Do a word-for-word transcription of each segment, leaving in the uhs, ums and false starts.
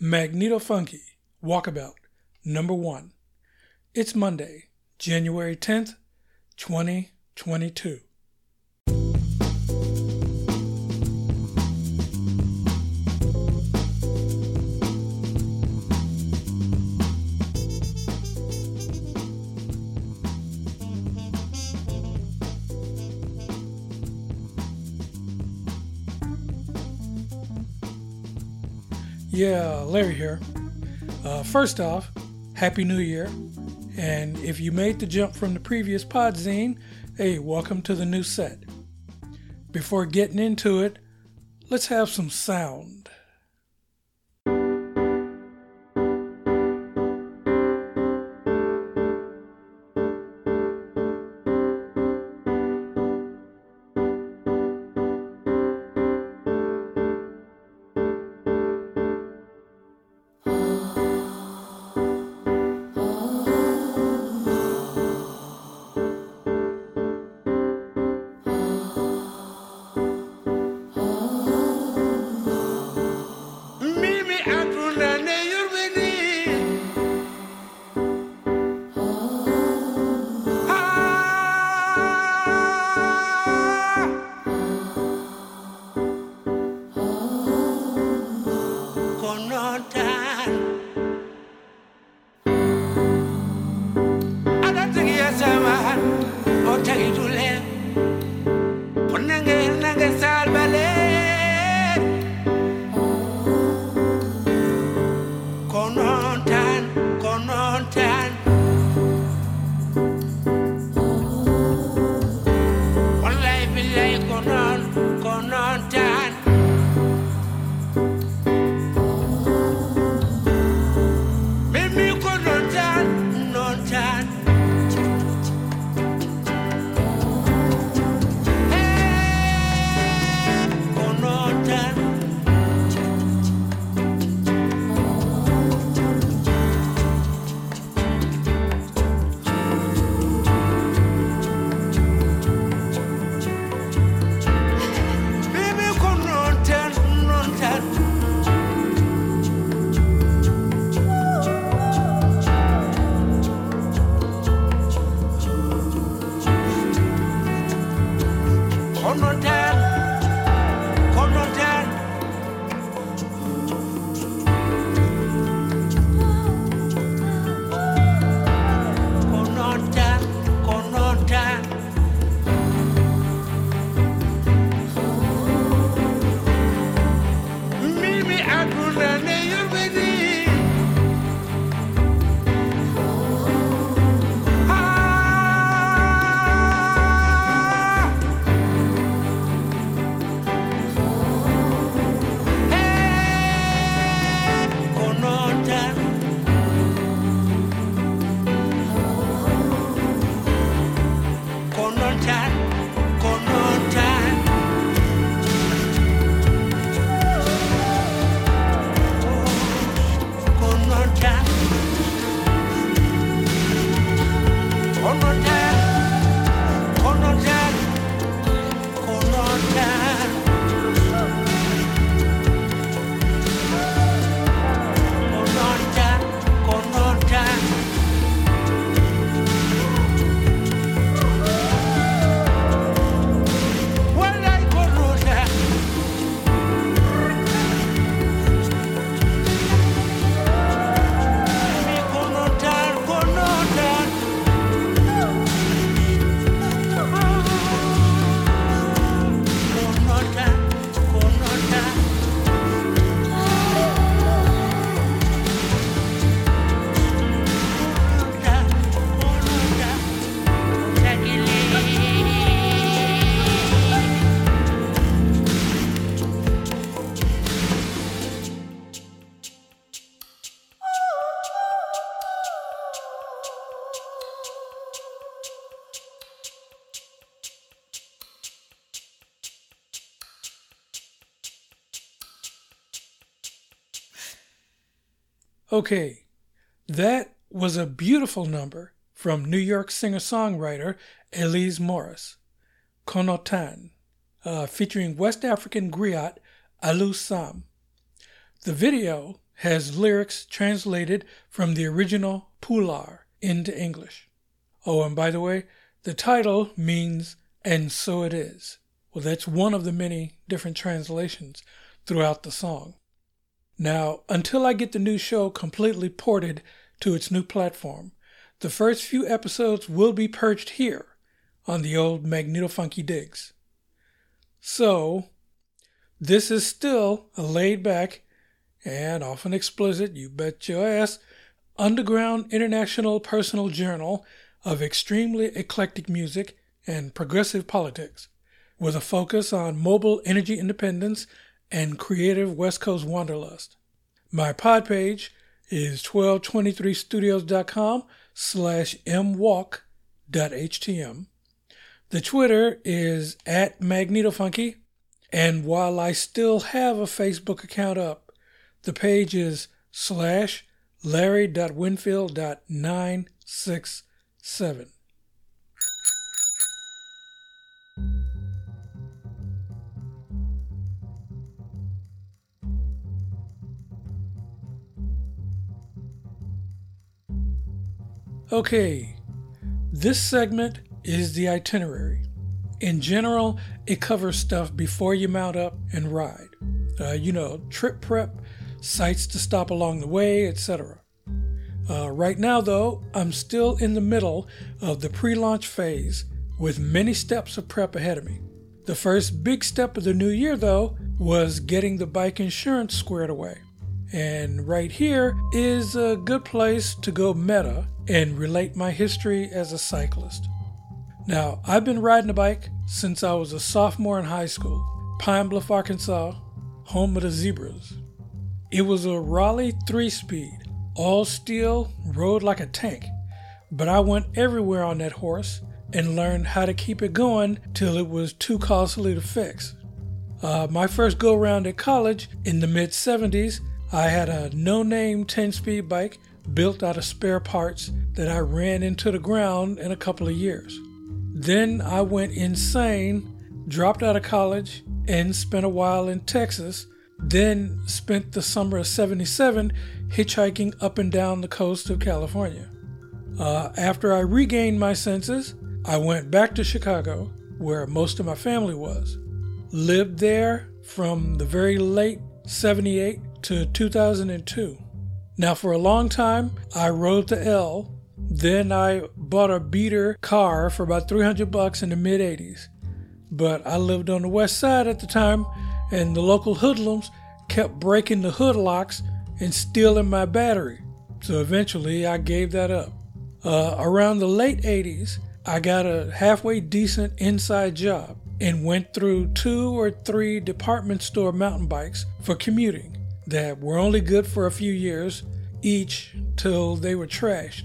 Magnetofunky Walkabout number one. It's Monday, January tenth, twenty twenty-two. Yeah, Larry here. Uh, first off, Happy New Year. And if you made the jump from the previous podzine, hey, welcome to the new set. Before getting into it, let's have some sound. Okay, that was a beautiful number from New York singer-songwriter Elise Morris, Konotan, uh, featuring West African griot Alu Sam. The video has lyrics translated from the original Pular into English. Oh, and by the way, the title means, "And so it is." Well, that's one of the many different translations throughout the song. Now, until I get the new show completely ported to its new platform, the first few episodes will be perched here on the old Magnetofunky Digs. So, this is still a laid-back and often explicit, you bet your ass, underground international personal journal of extremely eclectic music and progressive politics, with a focus on mobile energy independence and creative West Coast wanderlust. My pod page is twelve twenty-three studios dot com slash m walk dot h t m. The Twitter is at Magnetofunky, and while I still have a Facebook account up, the page is slash larry dot winfield dot nine six seven. Okay, this segment is the itinerary. In general, it covers stuff before you mount up and ride. Uh, you know, trip prep, sights to stop along the way, et cetera. Uh, right now, though, I'm still in the middle of the pre-launch phase with many steps of prep ahead of me. The first big step of the new year, though, was getting the bike insurance squared away. And right here is a good place to go meta and relate my history as a cyclist. Now, I've been riding a bike since I was a sophomore in high school, Pine Bluff, Arkansas, home of the Zebras. It was a Raleigh three-speed, all steel, rode like a tank, but I went everywhere on that horse and learned how to keep it going till it was too costly to fix. Uh, my first go-round at college in the mid-seventies, I had a no-name ten-speed bike built out of spare parts that I ran into the ground in a couple of years. Then I went insane, dropped out of college, and spent a while in Texas, then spent the summer of seventy-seven hitchhiking up and down the coast of California. Uh, after I regained my senses, I went back to Chicago, where most of my family was. Lived there from the very late seventy-eight to two thousand two. Now, for a long time, I rode the L. Then I bought a beater car for about three hundred bucks in the mid-eighties. But I lived on the west side at the time, and the local hoodlums kept breaking the hood locks and stealing my battery. So eventually, I gave that up. Uh, around the late eighties, I got a halfway decent inside job and went through two or three department store mountain bikes for commuting that were only good for a few years each till they were trashed.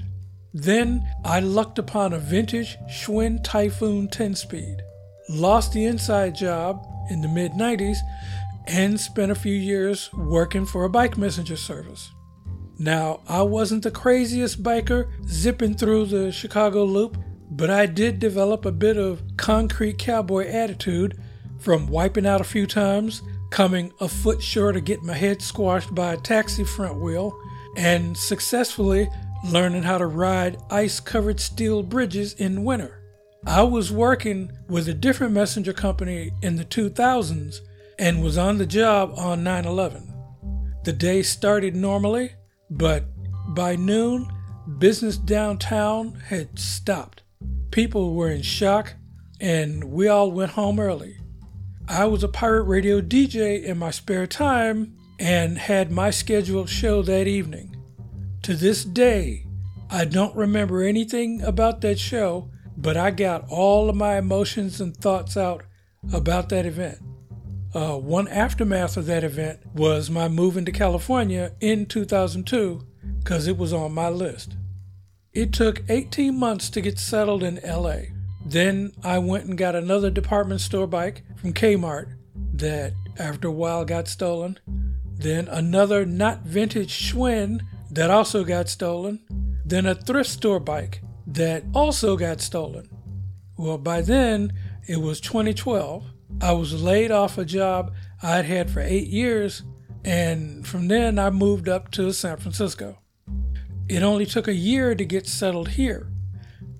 Then I lucked upon a vintage Schwinn Typhoon ten-speed, lost the inside job in the mid-nineties, and spent a few years working for a bike messenger service. Now, I wasn't the craziest biker zipping through the Chicago loop, but I did develop a bit of concrete cowboy attitude from wiping out a few times, coming a foot short to get my head squashed by a taxi front wheel, and successfully learning how to ride ice-covered steel bridges in winter. I was working with a different messenger company in the two thousands and was on the job on nine eleven. The day started normally, but by noon, business downtown had stopped. People were in shock, and we all went home early. I was a pirate radio D J in my spare time and had my scheduled show that evening. To this day, I don't remember anything about that show, but I got all of my emotions and thoughts out about that event. Uh, one aftermath of that event was my moving to California in two thousand two, because it was on my list. It took eighteen months to get settled in L A. Then I went and got another department store bike from Kmart that after a while got stolen. Then another not vintage Schwinn that also got stolen. Then a thrift store bike that also got stolen. Well, by then it was twenty twelve. I was laid off a job I'd had for eight years And from then I moved up to San Francisco. It only took a year to get settled here.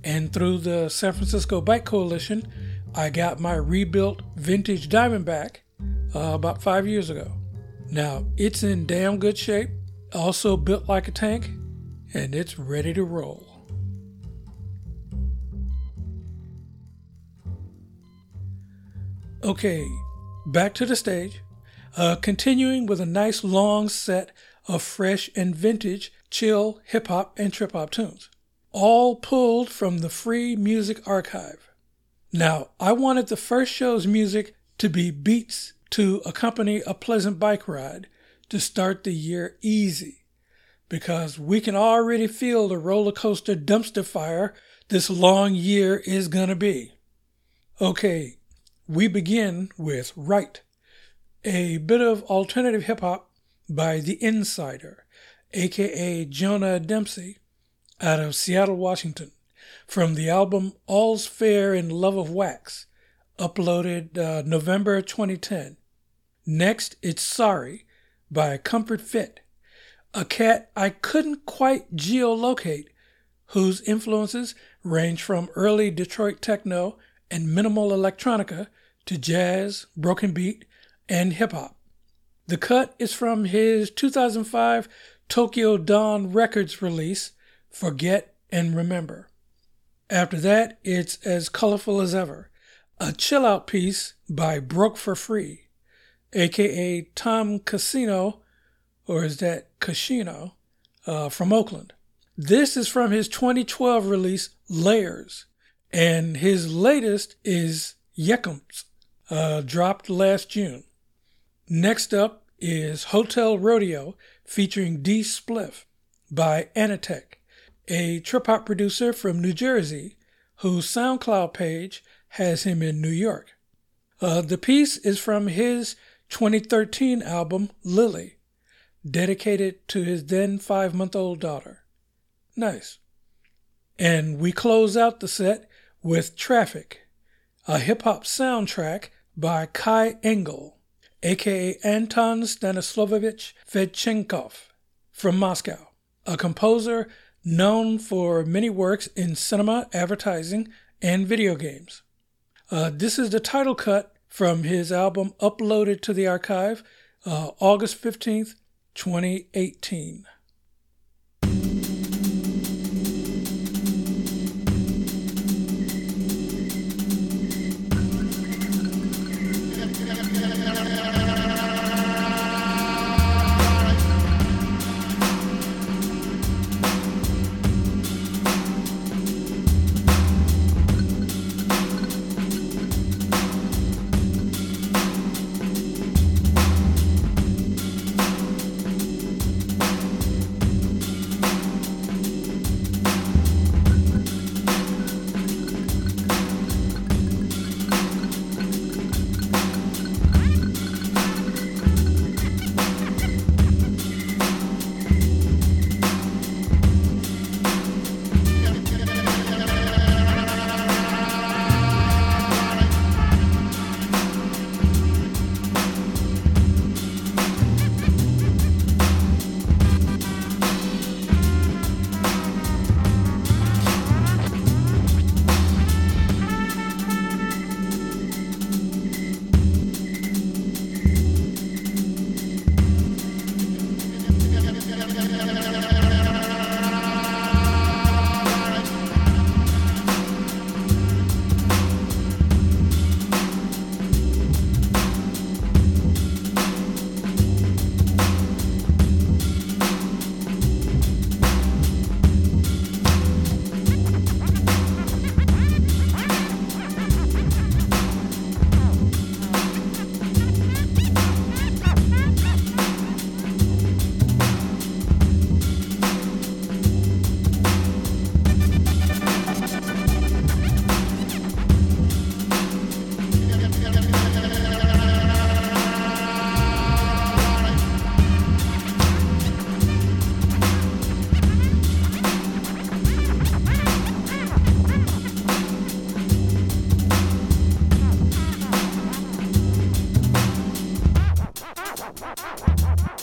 And through the San Francisco Bike Coalition, I got my rebuilt vintage Diamondback uh, about five years ago. Now, it's in damn good shape, also built like a tank, and it's ready to roll. Okay, back to the stage. Uh, continuing with a nice long set of fresh and vintage chill, hip-hop, and trip-hop tunes, all pulled from the Free Music Archive. Now, I wanted the first show's music to be beats to accompany a pleasant bike ride to start the year easy, because we can already feel the roller coaster dumpster fire this long year is gonna be. Okay, we begin with Right, a bit of alternative hip-hop by The Insider, aka Jonah Dempsey, out of Seattle, Washington, from the album All's Fair in Love of Wax, uploaded uh, November twenty ten. Next, it's Sorry by Comfort Fit, a cat I couldn't quite geolocate, whose influences range from early Detroit techno and minimal electronica to jazz, broken beat, and hip-hop. The cut is from his two thousand five Tokyo Dawn Records release, Forget and Remember. After that, it's As Colorful as Ever, a chill-out piece by Broke for Free, aka Tom Casino, or is that Casino, uh, from Oakland. This is from his twenty twelve release, Layers, and his latest is Yekums, uh, dropped last June. Next up is Hotel Rodeo featuring D Spliff by Anatech, a trip-hop producer from New Jersey whose SoundCloud page has him in New York. Uh, the piece is from his twenty thirteen album, Lily, dedicated to his then five-month-old daughter. Nice. And we close out the set with Traffic, a hip-hop soundtrack by Kai Engel, aka Anton Stanislavovich Fedchenkov, from Moscow, a composer known for many works in cinema, advertising, and video games. Uh, this is the title cut from his album uploaded to the archive, uh, August fifteenth, twenty eighteen. What?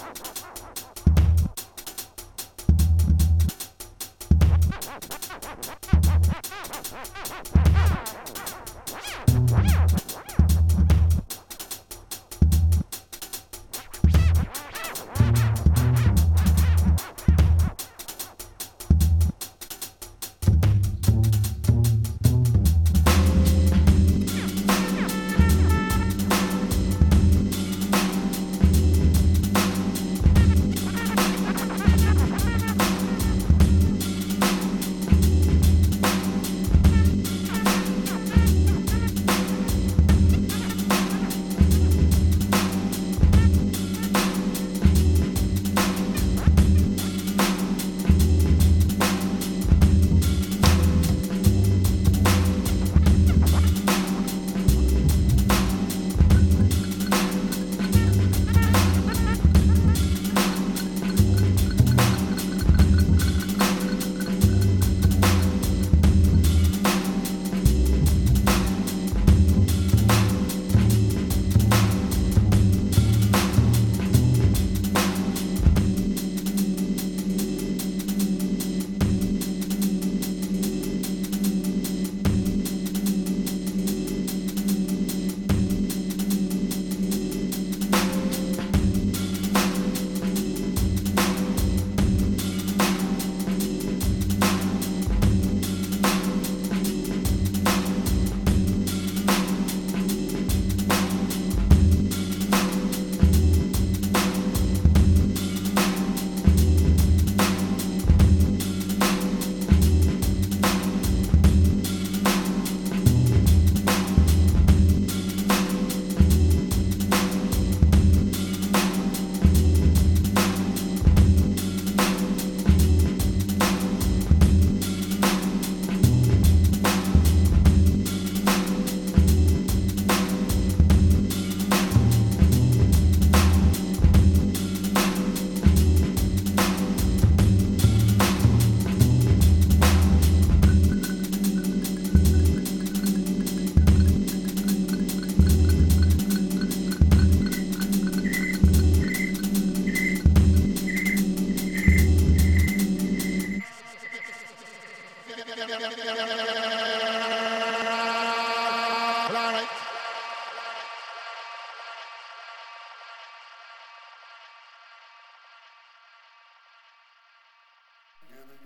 We'll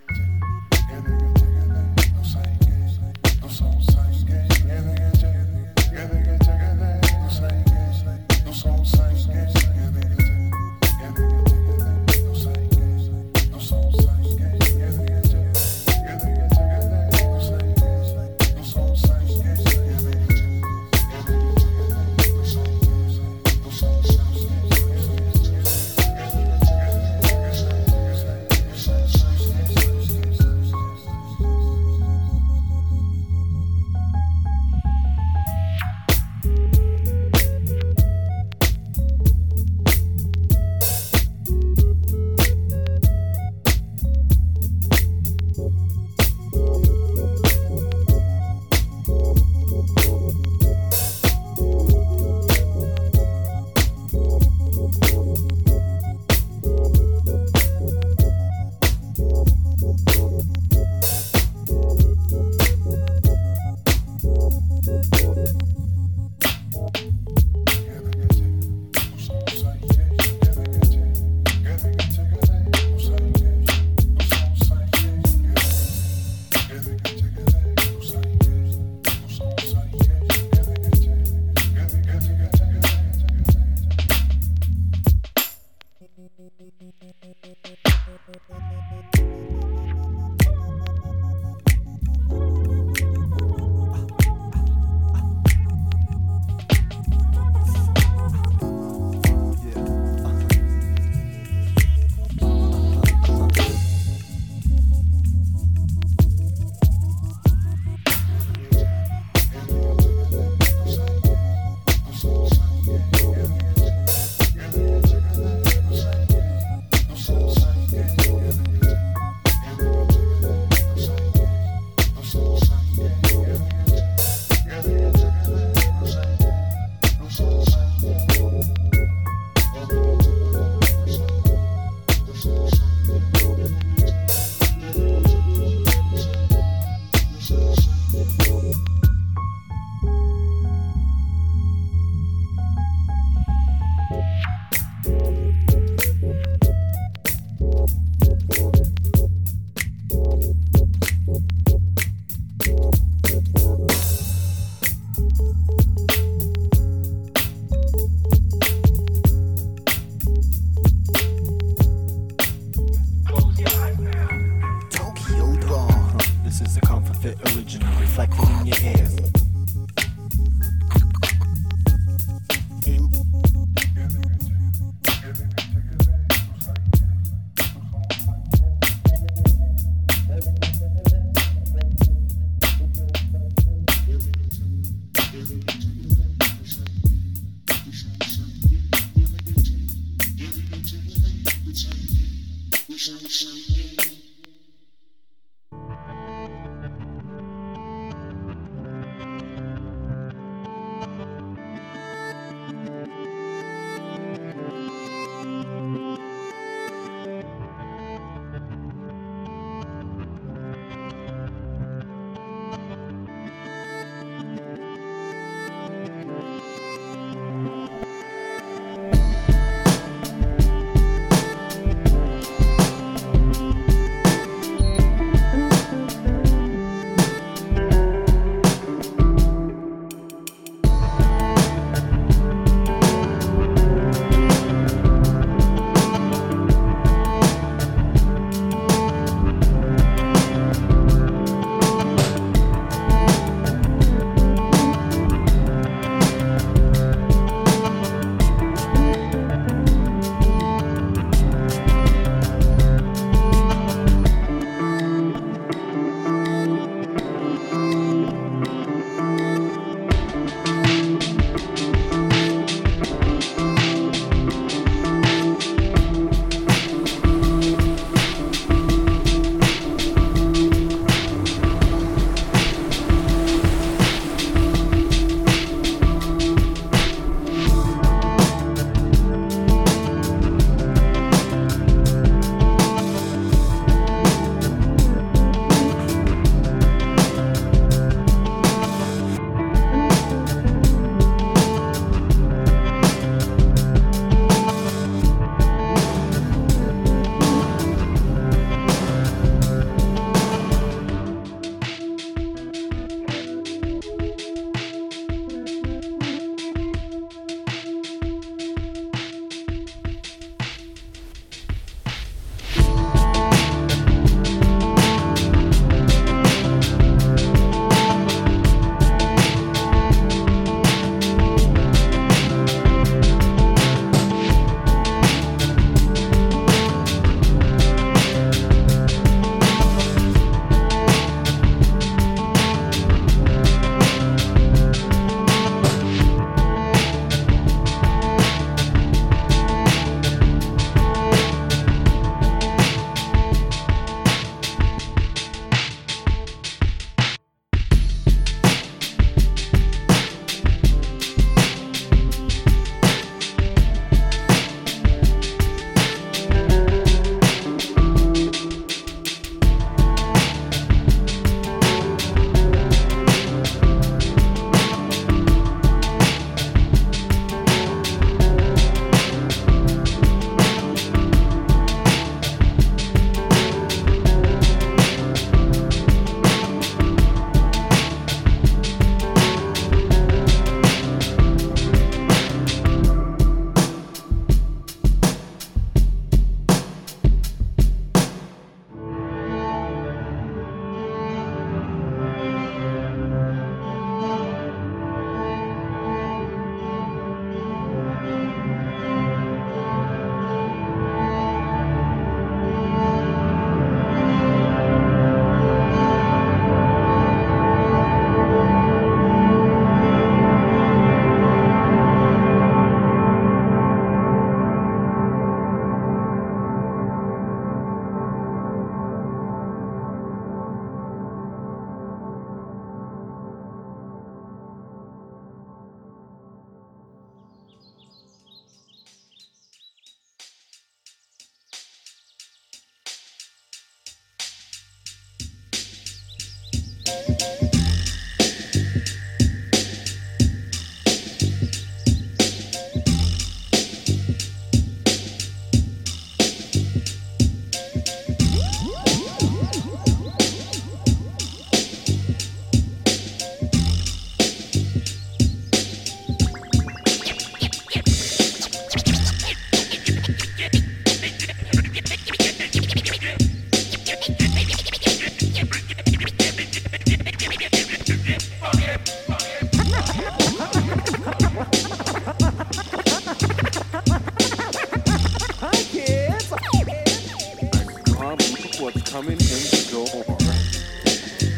coming in the door.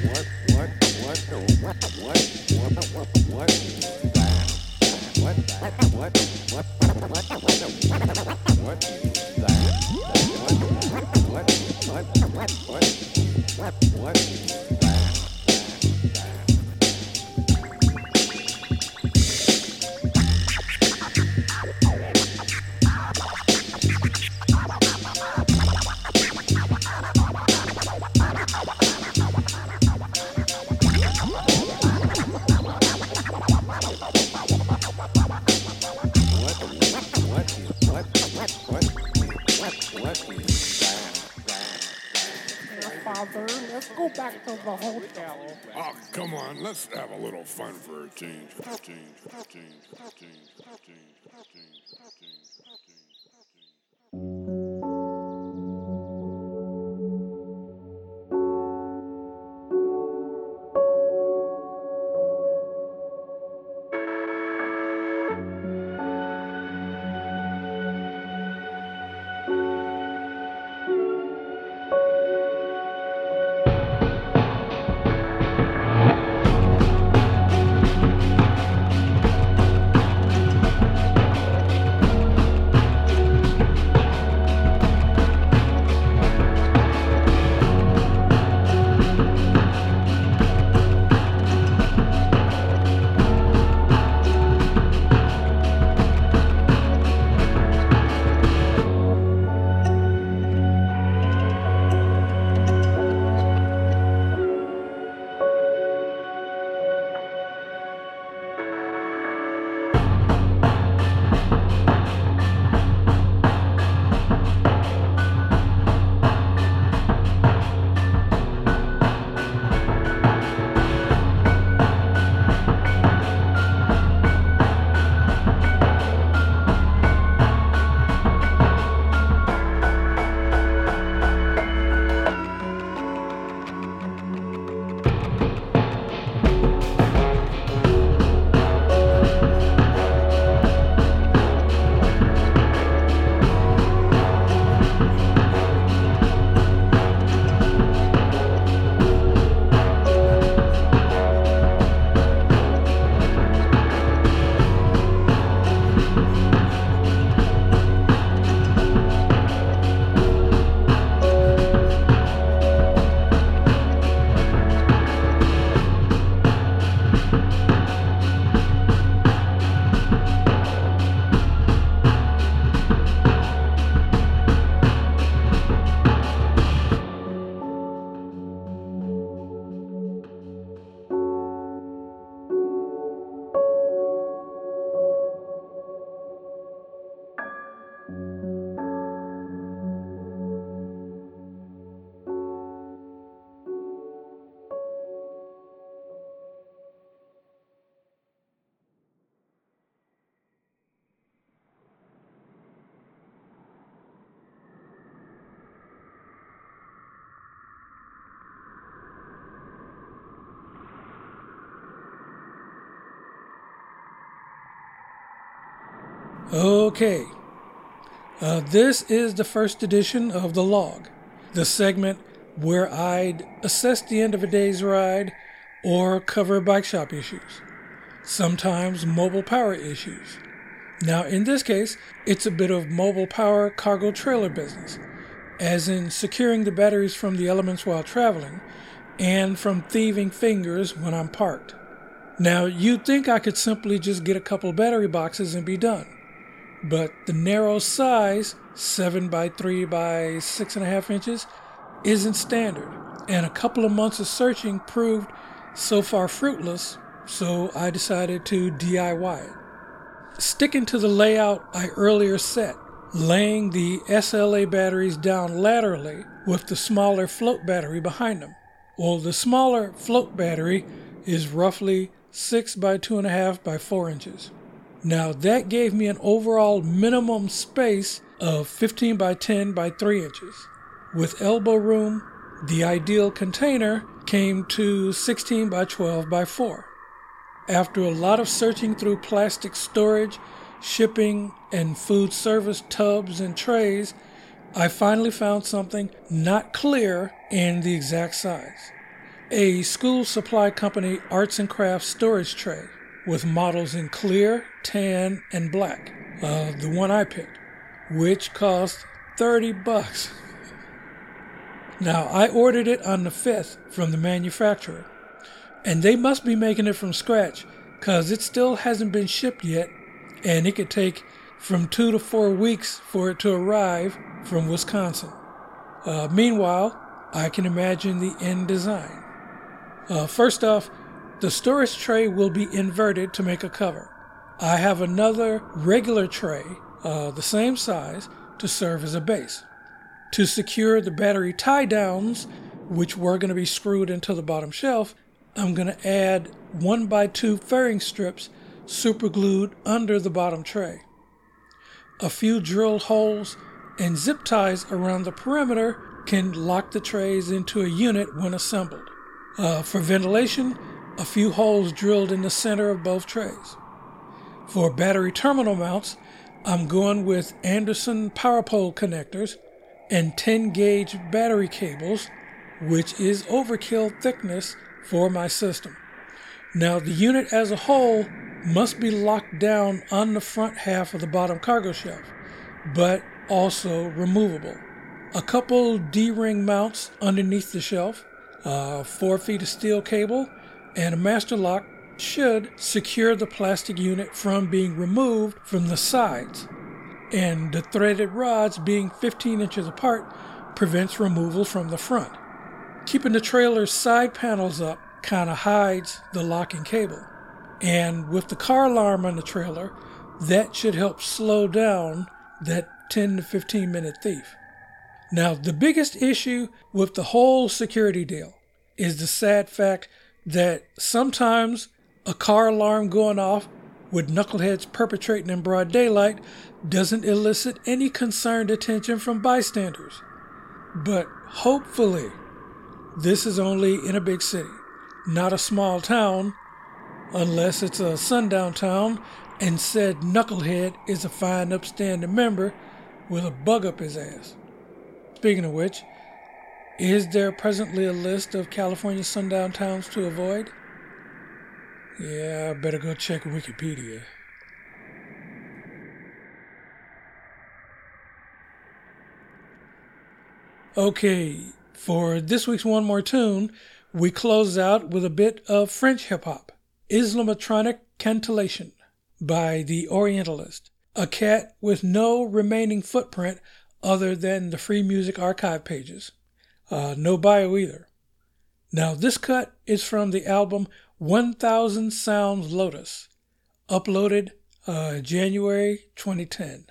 What, what, what, what, what, what, what, that? What, what, what, what, what, what, that? What, what, what, what, what, what, back to the hotel. Oh, come on, let's have a little fun for a change. Change, change, change, change, change, change, change, change. Okay, uh, this is the first edition of The Log, the segment where I'd assess the end of a day's ride or cover bike shop issues, sometimes mobile power issues. Now in this case, it's a bit of mobile power cargo trailer business, as in securing the batteries from the elements while traveling and from thieving fingers when I'm parked. Now you'd think I could simply just get a couple battery boxes and be done. But the narrow size, seven by three by six point five inches, isn't standard, and a couple of months of searching proved so far fruitless, so I decided to D I Y it. Sticking to the layout I earlier set, laying the S L A batteries down laterally with the smaller float battery behind them. Well, the smaller float battery is roughly six by two point five by four inches. Now that gave me an overall minimum space of fifteen by ten by three inches. With elbow room, the ideal container came to sixteen by twelve by four. After a lot of searching through plastic storage, shipping, and food service tubs and trays, I finally found something not clear in the exact size. A school supply company arts and crafts storage tray with models in clear, tan, and black, uh, the one I picked, which cost thirty bucks. Now, I ordered it on the fifth from the manufacturer, and they must be making it from scratch because it still hasn't been shipped yet, and it could take from two to four weeks for it to arrive from Wisconsin. Uh, meanwhile, I can imagine the end design. Uh, first off, the storage tray will be inverted to make a cover. I have another regular tray, uh, the same size, to serve as a base. To secure the battery tie downs, which were going to be screwed into the bottom shelf, I'm going to add one by two fairing strips super glued under the bottom tray. A few drilled holes and zip ties around the perimeter can lock the trays into a unit when assembled. Uh, for ventilation, a few holes drilled in the center of both trays. For battery terminal mounts, I'm going with Anderson power pole connectors and ten gauge battery cables, which is overkill thickness for my system. Now, the unit as a whole must be locked down on the front half of the bottom cargo shelf, but also removable. A couple D-ring mounts underneath the shelf, uh, four feet of steel cable, and a master lock should secure the plastic unit from being removed from the sides, and the threaded rods being fifteen inches apart prevents removal from the front. Keeping the trailer's side panels up kind of hides the locking cable. And with the car alarm on the trailer, that should help slow down that ten to fifteen minute thief. Now, the biggest issue with the whole security deal is the sad fact that sometimes a car alarm going off with knuckleheads perpetrating in broad daylight doesn't elicit any concerned attention from bystanders. But hopefully, this is only in a big city, not a small town, unless it's a sundown town and said knucklehead is a fine upstanding member with a bug up his ass. Speaking of which, is there presently a list of California sundown towns to avoid? Yeah, I better go check Wikipedia. Okay, for this week's One More Tune, we close out with a bit of French hip-hop. Islamatronic Cantillation by The Orientalist, a cat with no remaining footprint other than the Free Music Archive pages. Uh, no bio either. Now, this cut is from the album one thousand Sounds Lotus, uploaded uh, January twenty ten.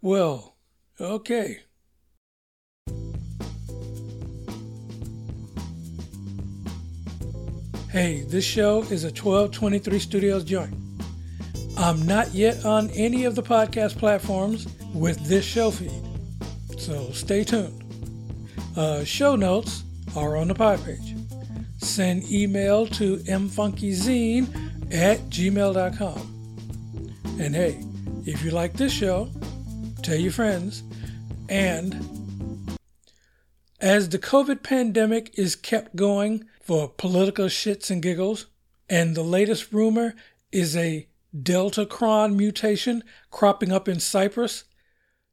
Well, okay. Hey, this show is a twelve twenty-three Studios joint. I'm not yet on any of the podcast platforms with this show feed, so stay tuned. Uh, show notes are on the pod page. Send email to mfunkyzine at gmail dot com. And hey, if you like this show, tell your friends. And as the COVID pandemic is kept going for political shits and giggles, and the latest rumor is a Delta Cron mutation cropping up in Cyprus,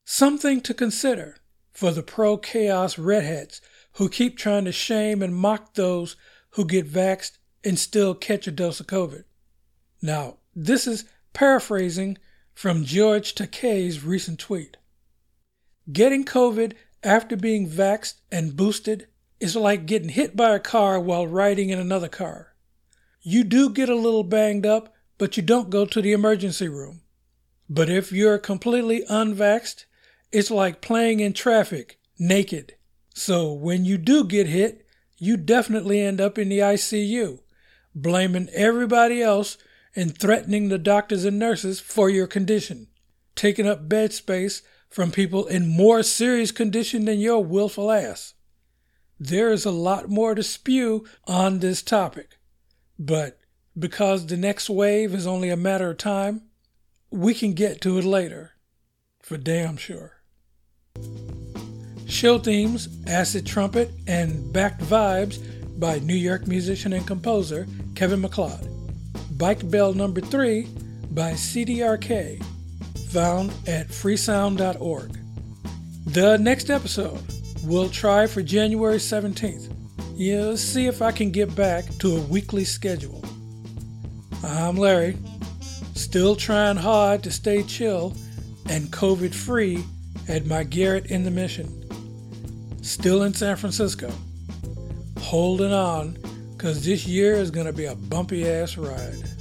something to consider for the pro-chaos redheads who keep trying to shame and mock those who get vaxxed and still catch a dose of COVID. Now, this is paraphrasing from George Takei's recent tweet. Getting COVID after being vaxxed and boosted is like getting hit by a car while riding in another car. You do get a little banged up, but you don't go to the emergency room. But if you're completely unvaxxed, it's like playing in traffic, naked. So when you do get hit, you definitely end up in the I C U, blaming everybody else and threatening the doctors and nurses for your condition, taking up bed space from people in more serious condition than your willful ass. There is a lot more to spew on this topic, but because the next wave is only a matter of time, we can get to it later, for damn sure. Show themes, Acid Trumpet, and Backed Vibes by New York musician and composer Kevin MacLeod. Bike Bell Number three by C D R K, found at freesound dot org. The next episode we'll try for January seventeenth. Yeah, see if I can get back to a weekly schedule. I'm Larry, still trying hard to stay chill and COVID-free at my garret in the Mission. Still in San Francisco. Holding on, because this year is going to be a bumpy ass ride.